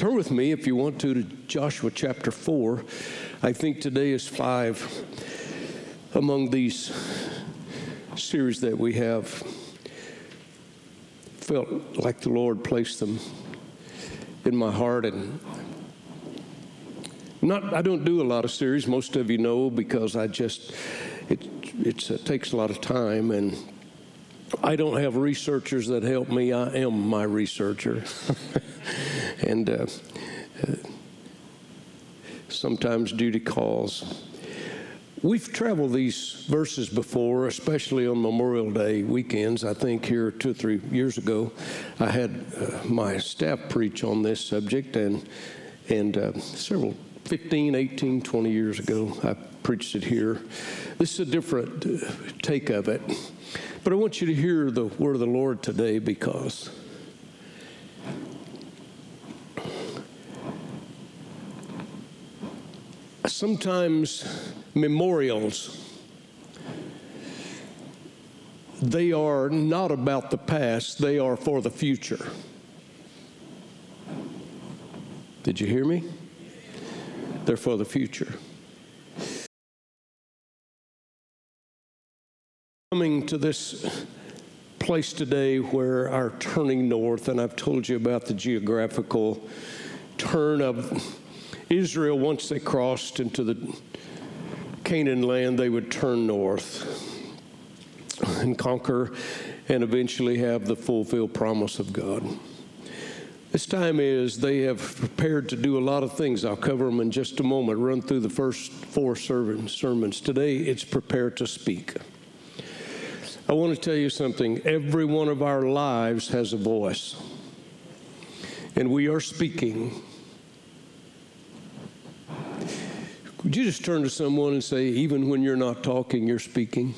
Turn with me, if you want to Joshua chapter 4. I think today is 5 among these series that we have. Felt like the Lord placed them in my heart. And I don't do a lot of series, most of you know, because it takes a lot of time, and I don't have researchers that help me. I am my researcher. And sometimes duty calls. We've traveled these verses before, especially on Memorial Day weekends. I think here 2 or 3 years ago, I had my staff preach on this subject, and several 15, 18, 20 years ago, I preached it here. This is a different take of it. But I want you to hear the word of the Lord today, because sometimes memorials, they are not about the past, they are for the future. Did you hear me? They're for the future. Coming to this place today where our turning north, and I've told you about the geographical turn of Israel. Once they crossed into the Canaan land, they would turn north and conquer and eventually have the fulfilled promise of God. This time is they have prepared to do a lot of things. I'll cover them in just a moment. Run through the first 4 sermons. Today it's prepare to speak. I want to tell you something. Every one of our lives has a voice, and we are speaking. Would you just turn to someone and say, even when you're not talking, you're speaking?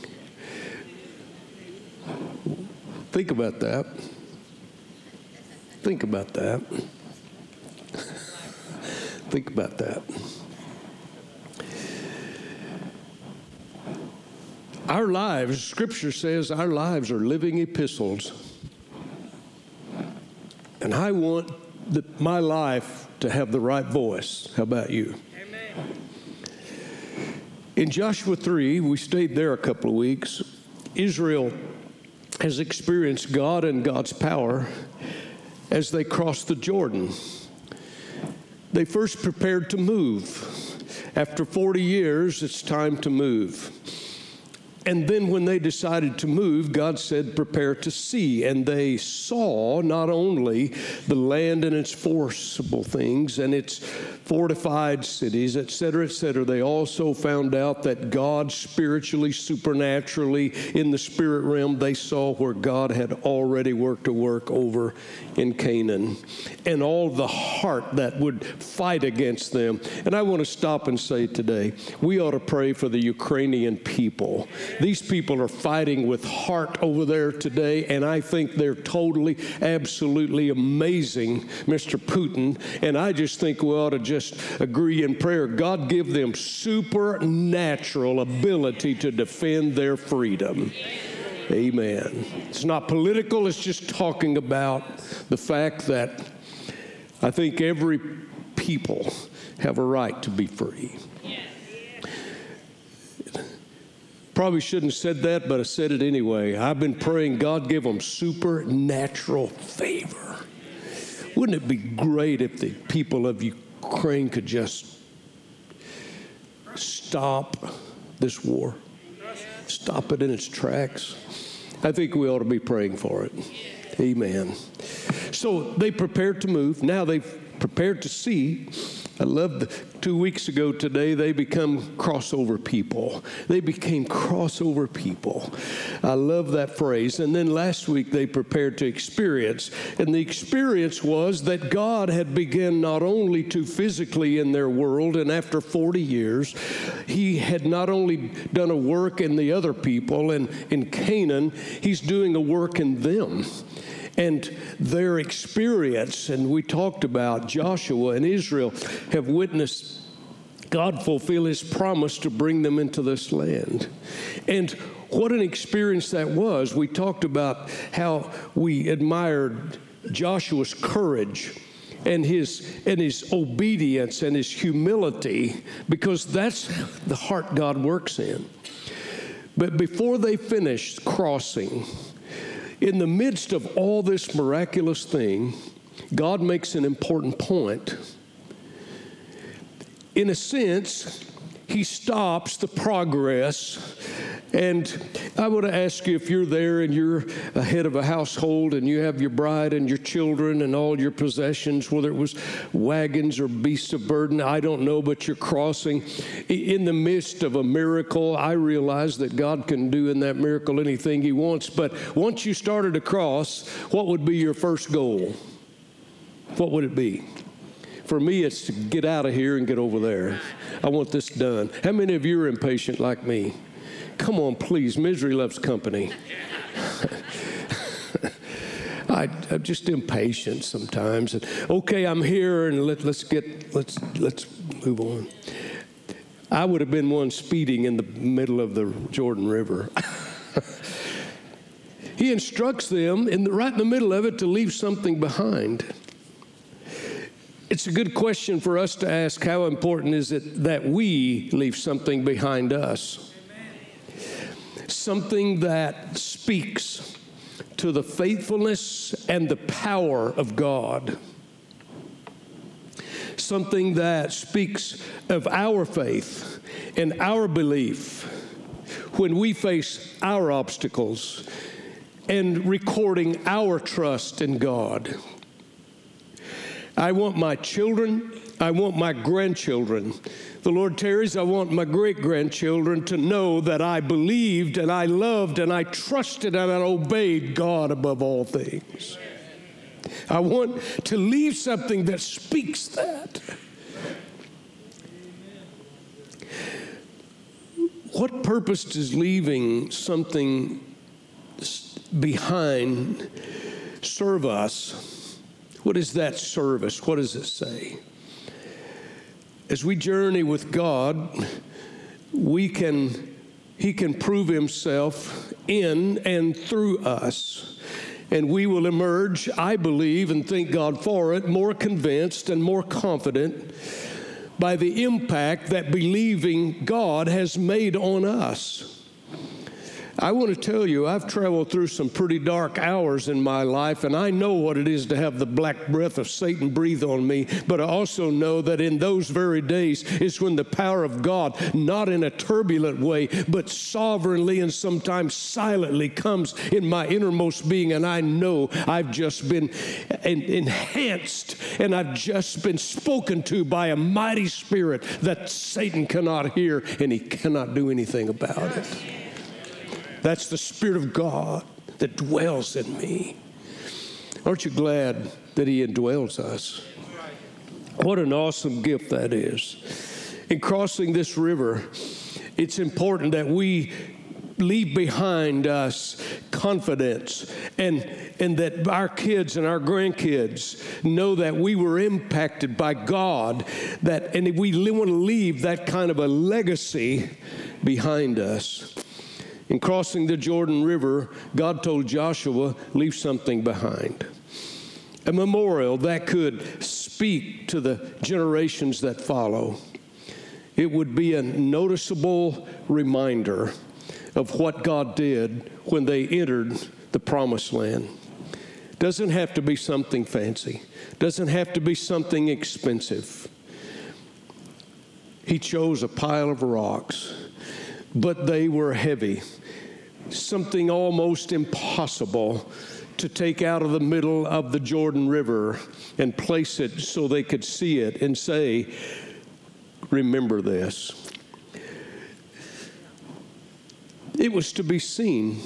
Think about that. Think about that. Think about that. Our lives, Scripture says, our lives are living epistles. And I want my life to have the right voice. How about you? Amen. In Joshua 3, we stayed there a couple of weeks. Israel has experienced God and God's power as they crossed the Jordan. They first prepared to move. After 40 years, it's time to move. And then when they decided to move, God said, prepare to see. And they saw not only the land and its forcible things and its fortified cities, et cetera, et cetera. They also found out that God spiritually, supernaturally, in the spirit realm, they saw where God had already worked a work over in Canaan, and all the heart that would fight against them. And I want to stop and say today, we ought to pray for the Ukrainian people. These people are fighting with heart over there today, and I think they're totally, absolutely amazing, Mr. Putin. And I just think we ought to just agree in prayer. God give them supernatural ability to defend their freedom. Amen. It's not political. It's just talking about the fact that I think every people have a right to be free. Probably shouldn't have said that, but I said it anyway. I've been praying, God give them supernatural favor. Wouldn't it be great if the people of Ukraine could just stop this war? Stop it in its tracks. I think we ought to be praying for it. Amen. So they prepared to move. Now they've prepared to see. I love the 2 weeks ago today, they become crossover people. They became crossover people. I love that phrase. And then last week, they prepared to experience. And the experience was that God had begun not only to physically in their world, and after 40 years, He had not only done a work in the other people, and in Canaan, He's doing a work in them. And their experience, and we talked about Joshua and Israel, have witnessed God fulfill His promise to bring them into this land. And what an experience that was. We talked about how we admired Joshua's courage and his obedience and his humility, because that's the heart God works in. But before they finished crossing, in the midst of all this miraculous thing, God makes an important point. In a sense, he stops the progress. And I would ask you, if you're there and you're a head of a household and you have your bride and your children and all your possessions, whether it was wagons or beasts of burden, I don't know, but you're crossing. In the midst of a miracle, I realize that God can do in that miracle anything he wants. But once you started to cross, what would be your first goal? What would it be? For me, it's to get out of here and get over there. I want this done. How many of you are impatient like me? Come on, please. Misery loves company. I'm just impatient sometimes. Okay, I'm here, and let's move on. I would have been one speeding in the middle of the Jordan River. He instructs them right in the middle of it to leave something behind. It's a good question for us to ask: how important is it that we leave something behind us? Something that speaks to the faithfulness and the power of God. Something that speaks of our faith and our belief when we face our obstacles and recording our trust in God. I want my children, I want my grandchildren, the Lord tarries, I want my great-grandchildren to know that I believed and I loved and I trusted and I obeyed God above all things. I want to leave something that speaks that. What purpose does leaving something behind serve us? What is that service? What does it say? As we journey with God, He can prove himself in and through us. And we will emerge, I believe, and thank God for it, more convinced and more confident by the impact that believing God has made on us. I want to tell you, I've traveled through some pretty dark hours in my life, and I know what it is to have the black breath of Satan breathe on me, but I also know that in those very days is when the power of God, not in a turbulent way, but sovereignly and sometimes silently, comes in my innermost being, and I know I've just been enhanced, and I've just been spoken to by a mighty spirit that Satan cannot hear, and he cannot do anything about it. That's the Spirit of God that dwells in me. Aren't you glad that He indwells us? What an awesome gift that is. In crossing this river, it's important that we leave behind us confidence and that our kids and our grandkids know that we were impacted by God, and we want to leave that kind of a legacy behind us. In crossing the Jordan River, God told Joshua, leave something behind. A memorial that could speak to the generations that follow. It would be a noticeable reminder of what God did when they entered the Promised Land. Doesn't have to be something fancy. Doesn't have to be something expensive. He chose a pile of rocks, but they were heavy, something almost impossible to take out of the middle of the Jordan River and place it so they could see it and say, remember this. It was to be seen,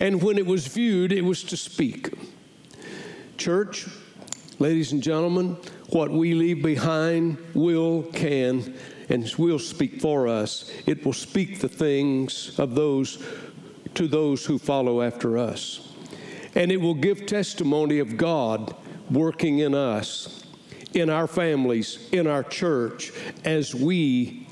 and when it was viewed, it was to speak. Church, ladies and gentlemen, what we leave behind will speak for us. It will speak the things of those to those who follow after us. And it will give testimony of God working in us, in our families, in our church, as we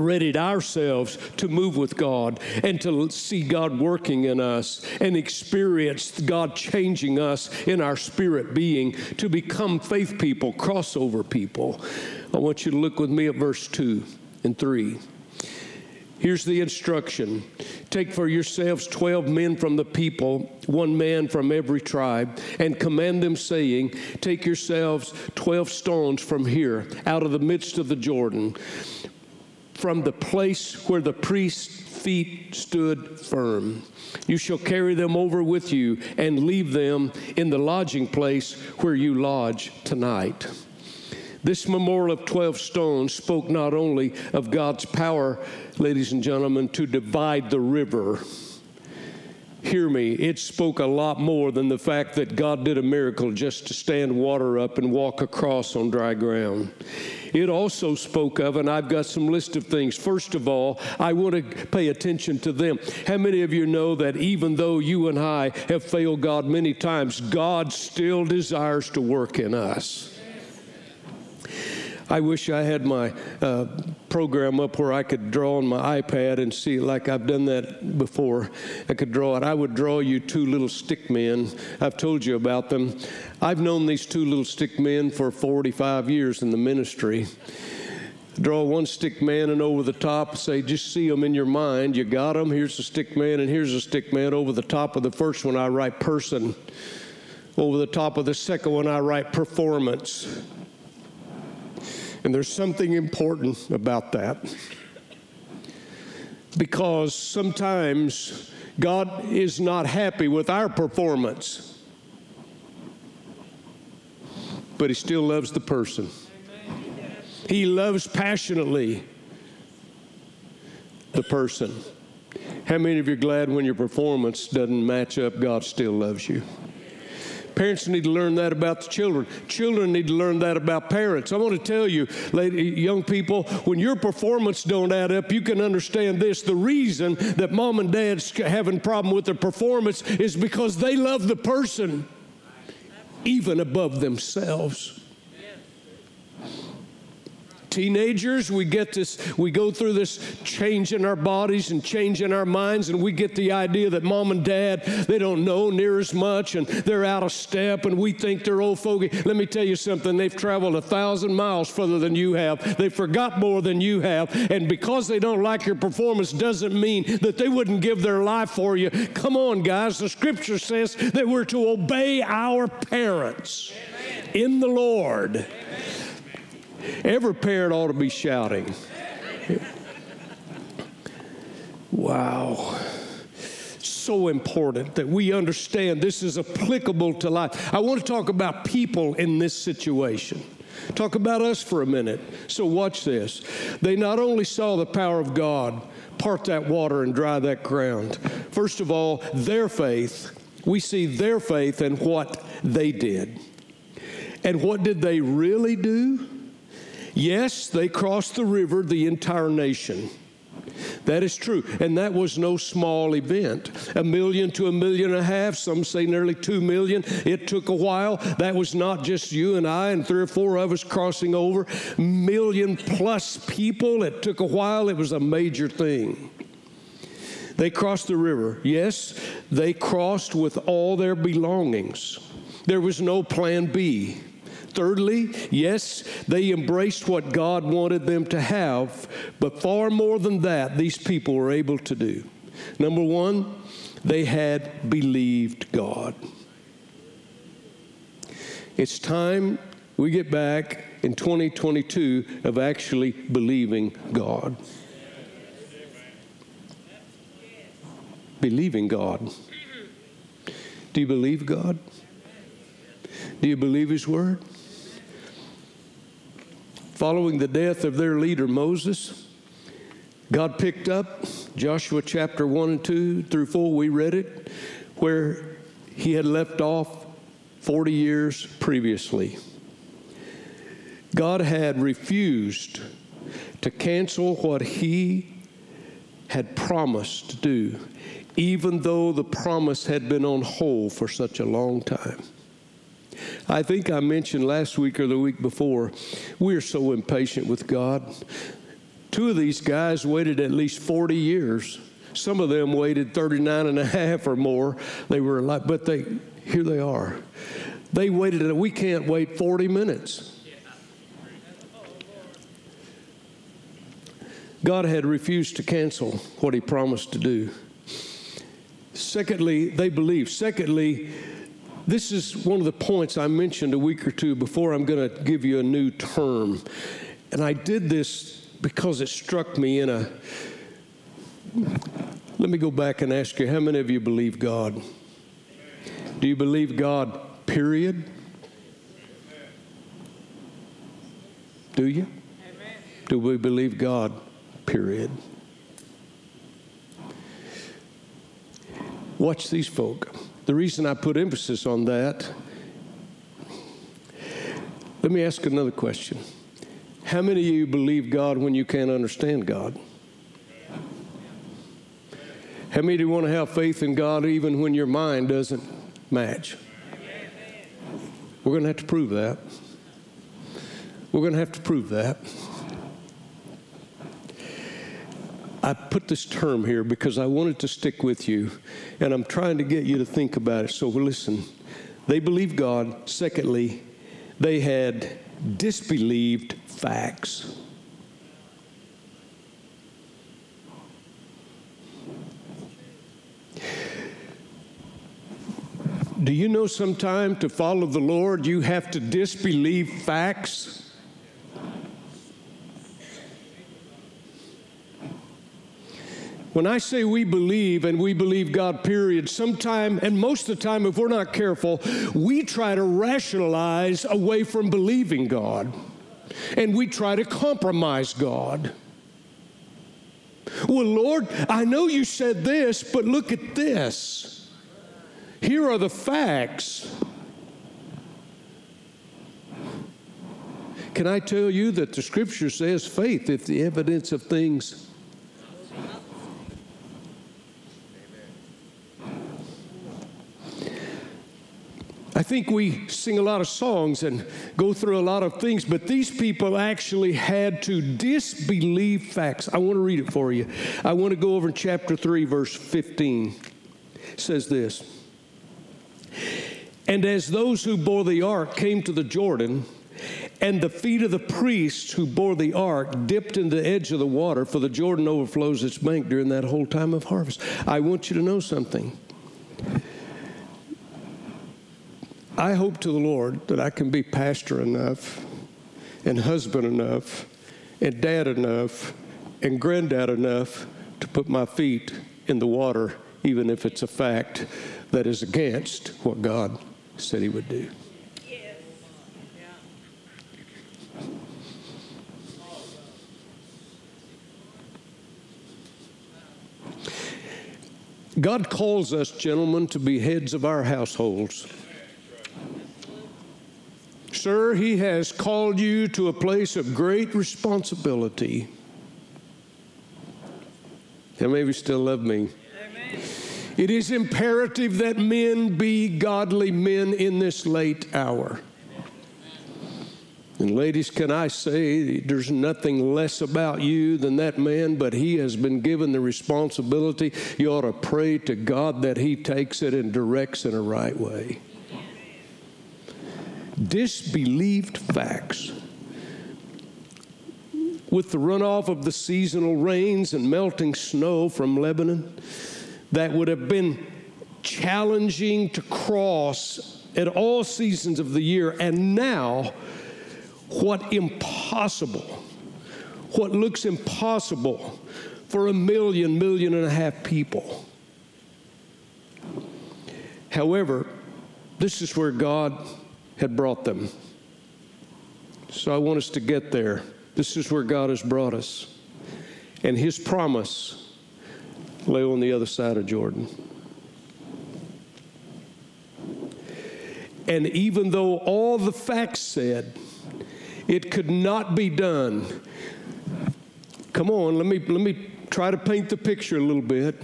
readied ourselves to move with God and to see God working in us and experience God changing us in our spirit being to become faith people, crossover people. I want you to look with me at verse 2 and 3. Here's the instruction. Take for yourselves 12 men from the people, one man from every tribe, and command them, saying, take yourselves 12 stones from here, out of the midst of the Jordan, from the place where the priest's feet stood firm. You shall carry them over with you and leave them in the lodging place where you lodge tonight. This memorial of 12 stones spoke not only of God's power, ladies and gentlemen, to divide the river. Hear me, it spoke a lot more than the fact that God did a miracle just to stand water up and walk across on dry ground. It also spoke of, and I've got some list of things. First of all, I want to pay attention to them. How many of you know that even though you and I have failed God many times, God still desires to work in us? I wish I had my program up where I could draw on my iPad and see it like I've done that before. I could draw it. I would draw you two little stick men. I've told you about them. I've known these two little stick men for 45 years in the ministry. Draw one stick man and over the top, say, just see them in your mind. You got them. Here's the stick man and here's the stick man. Over the top of the first one, I write person. Over the top of the second one, I write performance. And there's something important about that, because sometimes God is not happy with our performance, but He still loves the person. He loves passionately the person. How many of you are glad when your performance doesn't match up, God still loves you? Parents need to learn that about the children. Children need to learn that about parents. I want to tell you, young people, when your performance don't add up, you can understand this. The reason that mom and dad's having a problem with their performance is because they love the person even above themselves. Teenagers, we go through this change in our bodies and change in our minds, and we get the idea that mom and dad, they don't know near as much, and they're out of step, and we think they're old fogey. Let me tell you something. They've traveled 1,000 miles further than you have. They forgot more than you have, and because they don't like your performance doesn't mean that they wouldn't give their life for you. Come on, guys. The Scripture says that we're to obey our parents in the Lord. Amen. Every parent ought to be shouting. Wow. So important that we understand this is applicable to life. I want to talk about people in this situation. Talk about us for a minute. So watch this. They not only saw the power of God part that water and dry that ground. First of all, their faith. We see their faith in what they did. And what did they really do? Yes, they crossed the river, the entire nation. That is true. And that was no small event. 1 million to 1.5 million, some say nearly 2 million. It took a while. That was not just you and I and 3 or 4 of us crossing over. 1 million plus people. It took a while. It was a major thing. They crossed the river. Yes, they crossed with all their belongings. There was no plan B. Thirdly, yes, they embraced what God wanted them to have, but far more than that, these people were able to do. Number one, they had believed God. It's time we get back in 2022 of actually believing God. Believing God. Do you believe God? Do you believe His Word? Following the death of their leader, Moses, God picked up Joshua chapter 1 and 2 through 4, we read it, where he had left off 40 years previously. God had refused to cancel what He had promised to do, even though the promise had been on hold for such a long time. I think I mentioned last week or the week before, we're so impatient with God. Two of these guys waited at least 40 years. Some of them waited 39 and a half or more. They were alive, but here they are. They waited, and we can't wait 40 minutes. God had refused to cancel what he promised to do. Secondly, they believed. Secondly, this is one of the points I mentioned a week or two before. I'm going to give you a new term. And I did this because it struck me in a... Let me go back and ask you, how many of you believe God? Do you believe God, period? Do you? Amen. Do we believe God, period? Watch these folk. The reason I put emphasis on that, let me ask another question. How many of you believe God when you can't understand God? How many of you want to have faith in God even when your mind doesn't match? We're going to have to prove that. We're going to have to prove that. I put this term here because I wanted to stick with you, and I'm trying to get you to think about it. So listen, they believed God. Secondly, they had disbelieved facts. Do you know sometimes to follow the Lord, you have to disbelieve facts? When I say we believe and we believe God, period, sometime, and most of the time, if we're not careful, we try to rationalize away from believing God, and we try to compromise God. Well, Lord, I know you said this, but look at this. Here are the facts. Can I tell you that the Scripture says faith is the evidence of things? I think we sing a lot of songs and go through a lot of things, but these people actually had to disbelieve facts. I want to read it for you. I want to go over in chapter 3, verse 15. It says this, "And as those who bore the ark came to the Jordan, and the feet of the priests who bore the ark dipped in the edge of the water, for the Jordan overflows its bank during that whole time of harvest." I want you to know something. I hope to the Lord that I can be pastor enough and husband enough and dad enough and granddad enough to put my feet in the water, even if it's a fact that is against what God said he would do. Yes. Yeah. God calls us, gentlemen, to be heads of our households. Sir, he has called you to a place of great responsibility. And maybe still love me. Amen. It is imperative that men be godly men in this late hour. And ladies, can I say there's nothing less about you than that man, but he has been given the responsibility. You ought to pray to God that he takes it and directs in a right way. Disbelieved facts. With the runoff of the seasonal rains and melting snow from Lebanon, that would have been challenging to cross at all seasons of the year. And now, what looks impossible for a million and a half people. However, this is where God had brought them. So I want us to get there. This is where God has brought us. And his promise lay on the other side of Jordan. And even though all the facts said it could not be done, come on, let me try to paint the picture a little bit.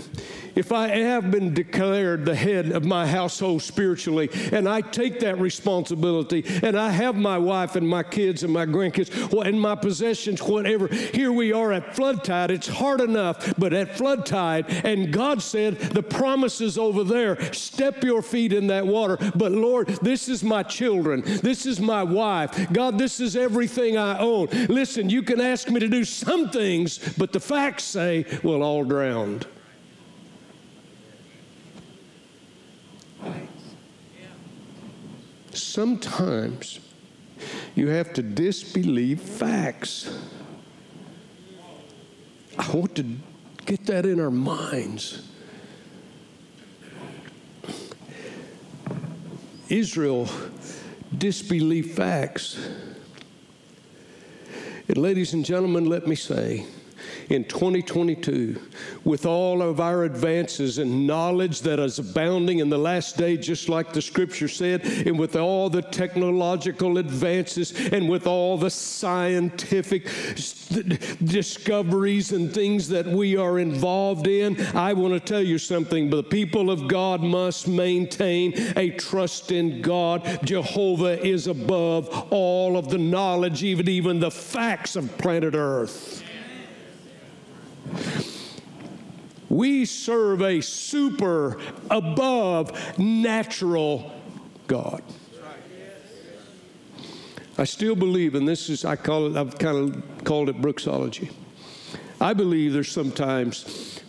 if I have been declared the head of my household spiritually, and I take that responsibility, and I have my wife and my kids and my grandkids and my possessions, whatever, here we are at flood tide. It's hard enough, but at flood tide, and God said, the promise is over there. Step your feet in that water. But Lord, this is my children. This is my wife. God, this is everything I own. Listen, you can ask me to do some things, but the facts say we'll all drown. Sometimes you have to disbelieve facts. I want to get that in our minds. Israel disbelieved facts. And ladies and gentlemen, let me say, in 2022, with all of our advances and knowledge that is abounding in the last day, just like the Scripture said, and with all the technological advances and with all the scientific discoveries and things that we are involved in, I want to tell you something. The people of God must maintain a trust in God. Jehovah is above all of the knowledge, even the facts of planet Earth. We serve a super above natural God. I still believe, and this is, I've kind of called it Brooksology. I believe there's sometimes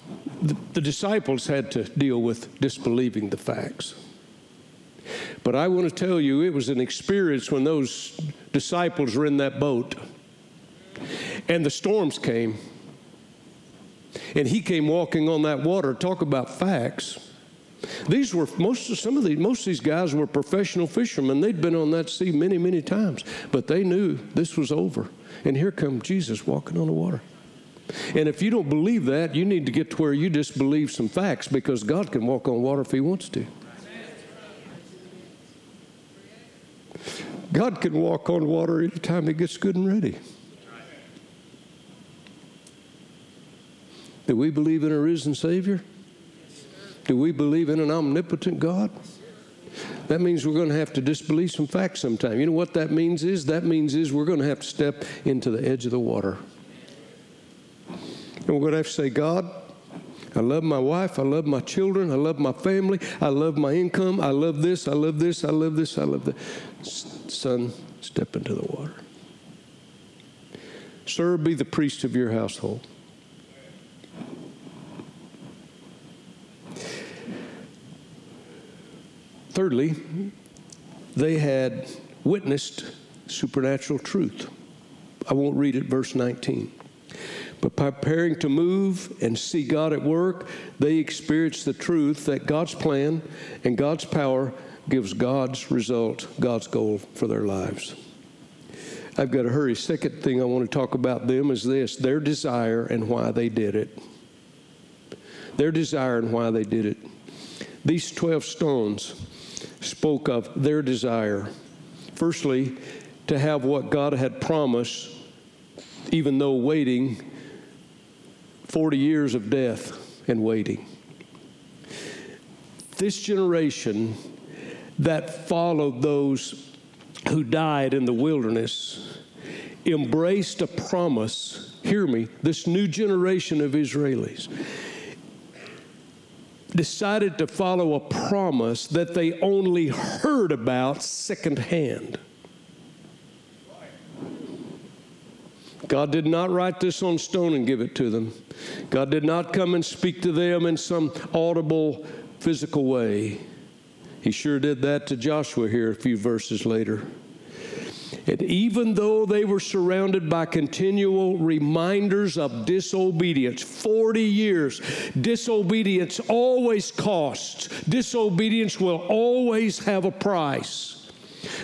the disciples had to deal with disbelieving the facts. But I want to tell you, it was an experience when those disciples were in that boat and the storms came. And he came walking on that water. Talk about facts. These were most of these guys were professional fishermen. They'd been on that sea many, many times, but they knew this was over. And here comes Jesus walking on the water. And if you don't believe that, you need to get to where you just believe some facts, because God can walk on water if He wants to. God can walk on water anytime He gets good and ready. Do we believe in a risen Savior? Do we believe in an omnipotent God? That means we're going to have to disbelieve some facts sometime. You know what that means is? That means is we're going to have to step into the edge of the water. And we're going to have to say, God, I love my wife. I love my children. I love my family. I love my income. I love this. I love this. I love this. I love that. Son, step into the water. Sir, be the priest of your household. Thirdly, they had witnessed supernatural truth. I won't read it, verse 19. But preparing to move and see God at work, they experienced the truth that God's plan and God's power gives God's result, God's goal for their lives. I've got to hurry. Second thing I want to talk about them is this, their desire and why they did it. Their desire and why they did it. These 12 stones spoke of their desire. Firstly, to have what God had promised, even though waiting 40 years of death and waiting. This generation that followed those who died in the wilderness embraced a promise. Hear me, this new generation of Israelis decided to follow a promise that they only heard about secondhand. God did not write this on stone and give it to them. God did not come and speak to them in some audible, physical way. He sure did that to Joshua here a few verses later. And even though they were surrounded by continual reminders of disobedience, 40 years, disobedience always costs. Disobedience will always have a price.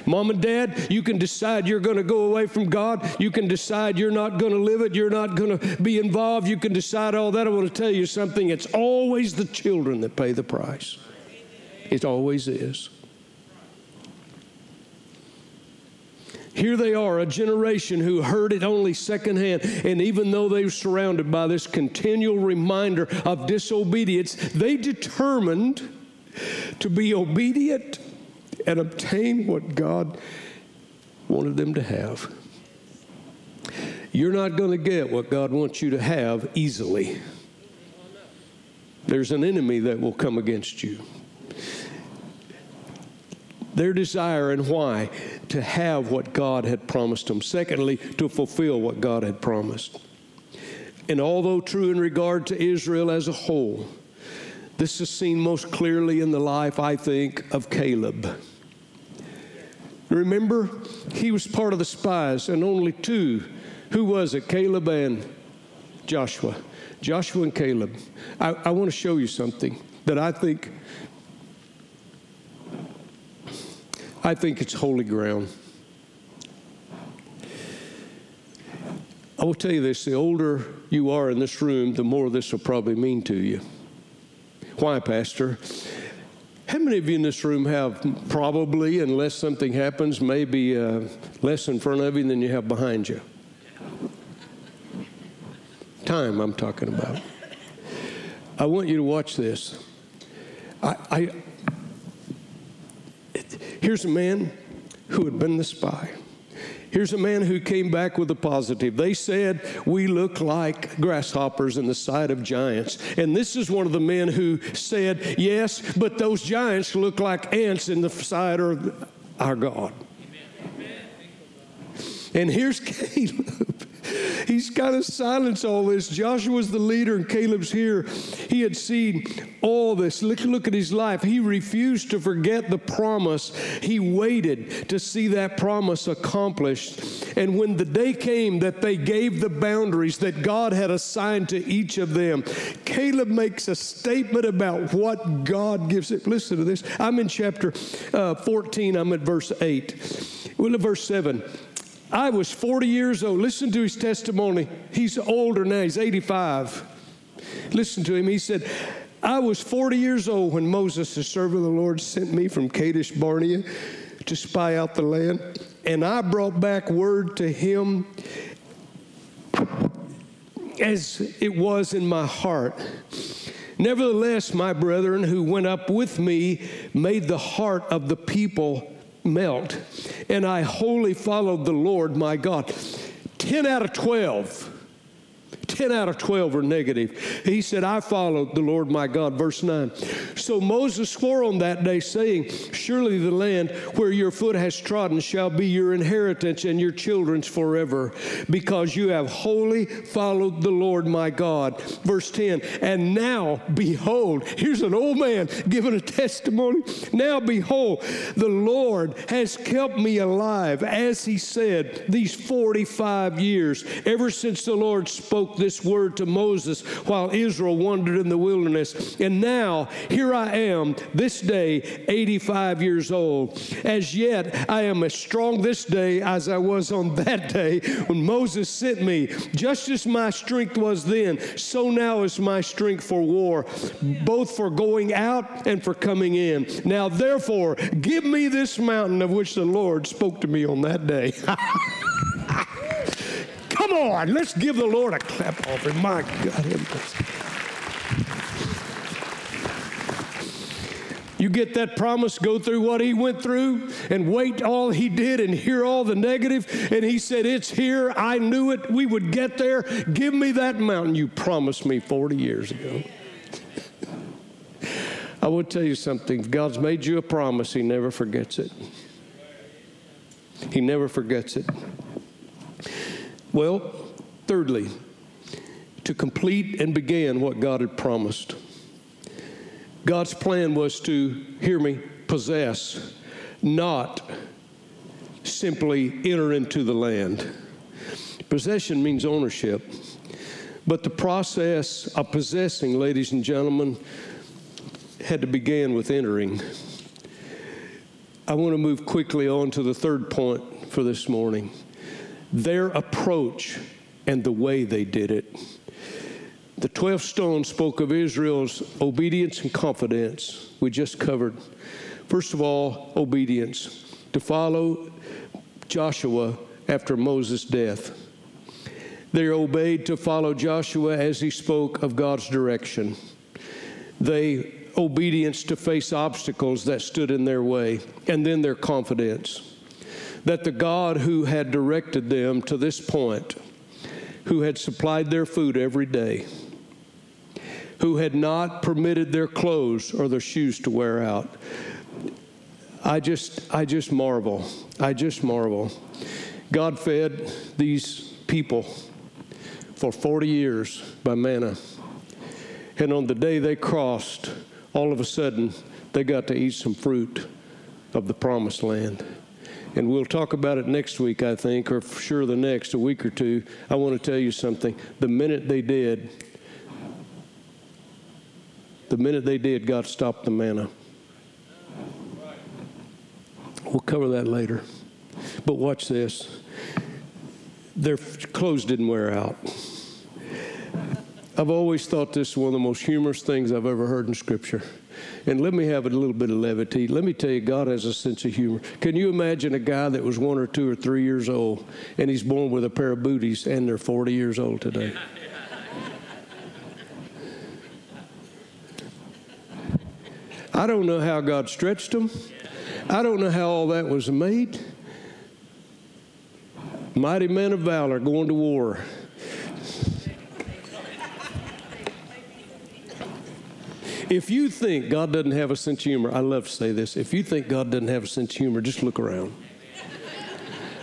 Mom and Dad, you can decide you're going to go away from God. You can decide you're not going to live it. You're not going to be involved. You can decide all that. I want to tell you something. It's always the children that pay the price. It always is. Here they are, a generation who heard it only secondhand. And even though they were surrounded by this continual reminder of disobedience, they determined to be obedient and obtain what God wanted them to have. You're not going to get what God wants you to have easily. There's an enemy that will come against you. Their desire and why to have what God had promised them. Secondly, to fulfill what God had promised. And although true in regard to Israel as a whole, this is seen most clearly in the life, I think, of Caleb. Remember, he was part of the spies, and only two. Who was it? Caleb and Joshua. Joshua and Caleb. I want to show you something that I think it's holy ground. I will tell you this, the older you are in this room, the more this will probably mean to you. Why, Pastor? How many of you in this room have probably, unless something happens, maybe less in front of you than you have behind you? Time I'm talking about. I want you to watch this. Here's a man who had been the spy. Here's a man who came back with a positive. They said, we look like grasshoppers in the sight of giants. And this is one of the men who said, yes, but those giants look like ants in the sight of our God. Amen. And here's Caleb. He's kind of silenced all this. Joshua's the leader and Caleb's here. He had seen all this. Look at his life. He refused to forget the promise. He waited to see that promise accomplished. And when the day came that they gave the boundaries that God had assigned to each of them, Caleb makes a statement about what God gives it. Listen to this. I'm in chapter 14. I'm at verse 8. Well, at verse 7. I was 40 years old. Listen to his testimony. He's older now. He's 85. Listen to him. He said, I was 40 years old when Moses, the servant of the Lord, sent me from Kadesh Barnea to spy out the land. And I brought back word to him as it was in my heart. Nevertheless, my brethren who went up with me made the heart of the people melt, and I wholly followed the Lord my God. 10 out of 12 are negative. He said, I followed the Lord my God. Verse 9. So Moses swore on that day, saying, surely the land where your foot has trodden shall be your inheritance and your children's forever, because you have wholly followed the Lord my God. Verse 10. And now, behold, here's an old man giving a testimony. Now, behold, the Lord has kept me alive, as he said, these 45 years, ever since the Lord spoke this word to Moses while Israel wandered in the wilderness. And now, here I am this day, 85 years old. As yet, I am as strong this day as I was on that day when Moses sent me. Just as my strength was then, so now is my strength for war, both for going out and for coming in. Now, therefore, give me this mountain of which the Lord spoke to me on that day. Come on, let's give the Lord a clap offering. My God. You get that promise, go through what he went through and wait all he did and hear all the negative. And he said, it's here. I knew it. We would get there. Give me that mountain you promised me 40 years ago. I will tell you something. If God's made you a promise, he never forgets it. He never forgets it. Well, thirdly, to complete and begin what God had promised. God's plan was to, hear me, possess, not simply enter into the land. Possession means ownership. But the process of possessing, ladies and gentlemen, had to begin with entering. I want to move quickly on to the third point for this morning. Their approach and the way they did it. The 12 stones spoke of Israel's obedience and confidence. We just covered. First of all, obedience. To follow Joshua after Moses' death. They obeyed to follow Joshua as he spoke of God's direction. They obedience to face obstacles that stood in their way, and then their confidence that the God who had directed them to this point, who had supplied their food every day, who had not permitted their clothes or their shoes to wear out. I just marvel. I just marvel. God fed these people for 40 years by manna. And on the day they crossed, all of a sudden, they got to eat some fruit of the promised land. And we'll talk about it next week, I think, or for sure the next, a week or two. I want to tell you something. The minute they did, God stopped the manna. We'll cover that later. But watch this. Their clothes didn't wear out. I've always thought this is one of the most humorous things I've ever heard in Scripture. And let me have a little bit of levity. Let me tell you, God has a sense of humor. Can you imagine a guy that was 1 or 2 or 3 years old, and he's born with a pair of booties, and they're 40 years old today? I don't know how God stretched them. I don't know how all that was made. Mighty men of valor going to war. If you think God doesn't have a sense of humor, I love to say this. If you think God doesn't have a sense of humor, just look around.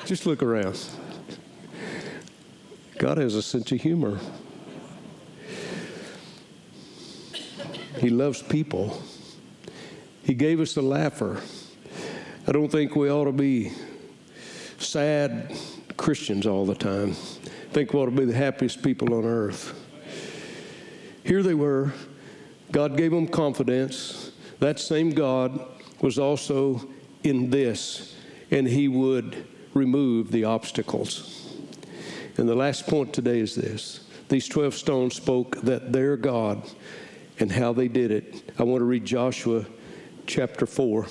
Just look around. God has a sense of humor. He loves people. He gave us a laugher. I don't think we ought to be sad Christians all the time. I think we ought to be the happiest people on earth. Here they were. God gave them confidence. That same God was also in this, and He would remove the obstacles. And the last point today is this. These 12 stones spoke that their God and how they did it. I want to read Joshua chapter 4,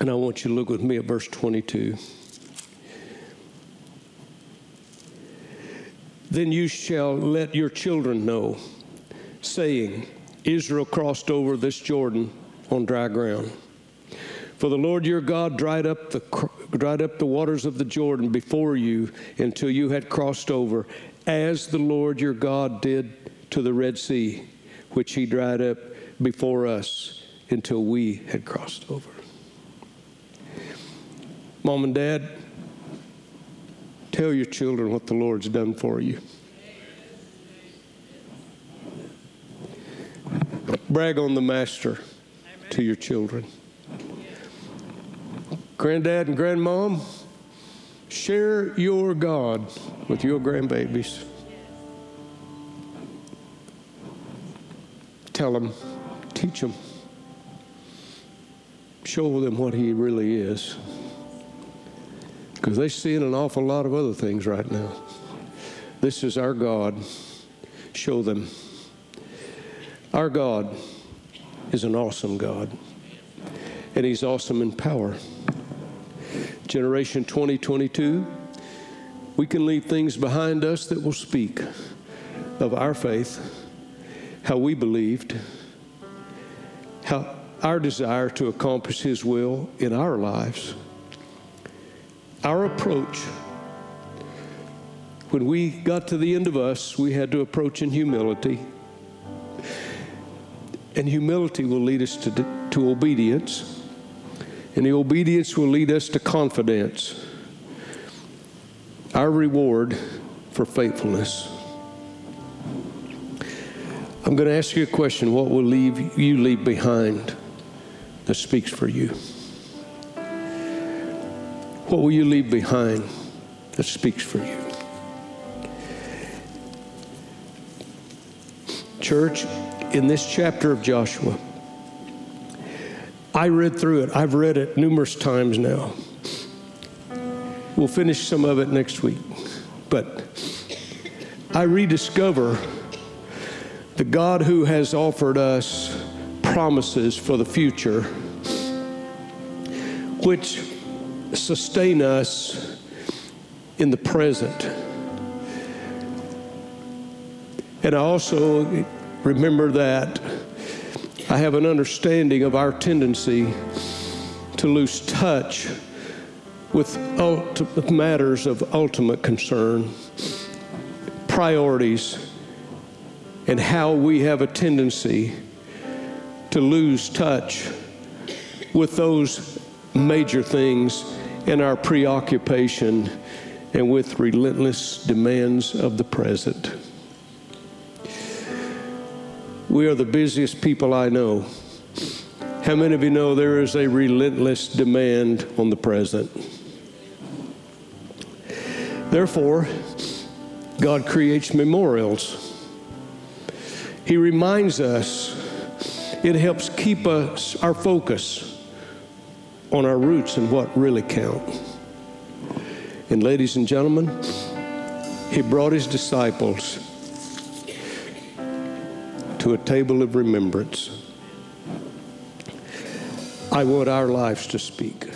and I want you to look with me at verse 22. Then you shall let your children know, saying, Israel crossed over this Jordan on dry ground. For the Lord your God dried up the waters of the Jordan before you until you had crossed over, as the Lord your God did to the Red Sea, which He dried up before us until we had crossed over. Mom and Dad, tell your children what the Lord's done for you. Brag on the Master. Amen. To your children. Granddad and grandmom, share your God with your grandbabies. Tell them, teach them, show them what He really is. Because they're seeing an awful lot of other things right now. This is our God. Show them. Our God is an awesome God, and He's awesome in power. Generation 2022, we can leave things behind us that will speak of our faith, how we believed, how our desire to accomplish His will in our lives, our approach. When we got to the end of us, we had to approach in humility. And humility will lead us to obedience. And the obedience will lead us to confidence. Our reward for faithfulness. I'm going to ask you a question. What will you leave behind that speaks for you? What will you leave behind that speaks for you? Church, in this chapter of Joshua, I read through it. I've read it numerous times now. We'll finish some of it next week. But I rediscover the God who has offered us promises for the future, which sustain us in the present. And I also remember that I have an understanding of our tendency to lose touch with matters of ultimate concern, priorities, and how we have a tendency to lose touch with those major things in our preoccupation and with relentless demands of the present. We are the busiest people I know. How many of you know there is a relentless demand on the present? Therefore, God creates memorials. He reminds us. It helps keep us, our focus on our roots and what really counts. And ladies and gentlemen, he brought his disciples to a table of remembrance. I want our lives to speak.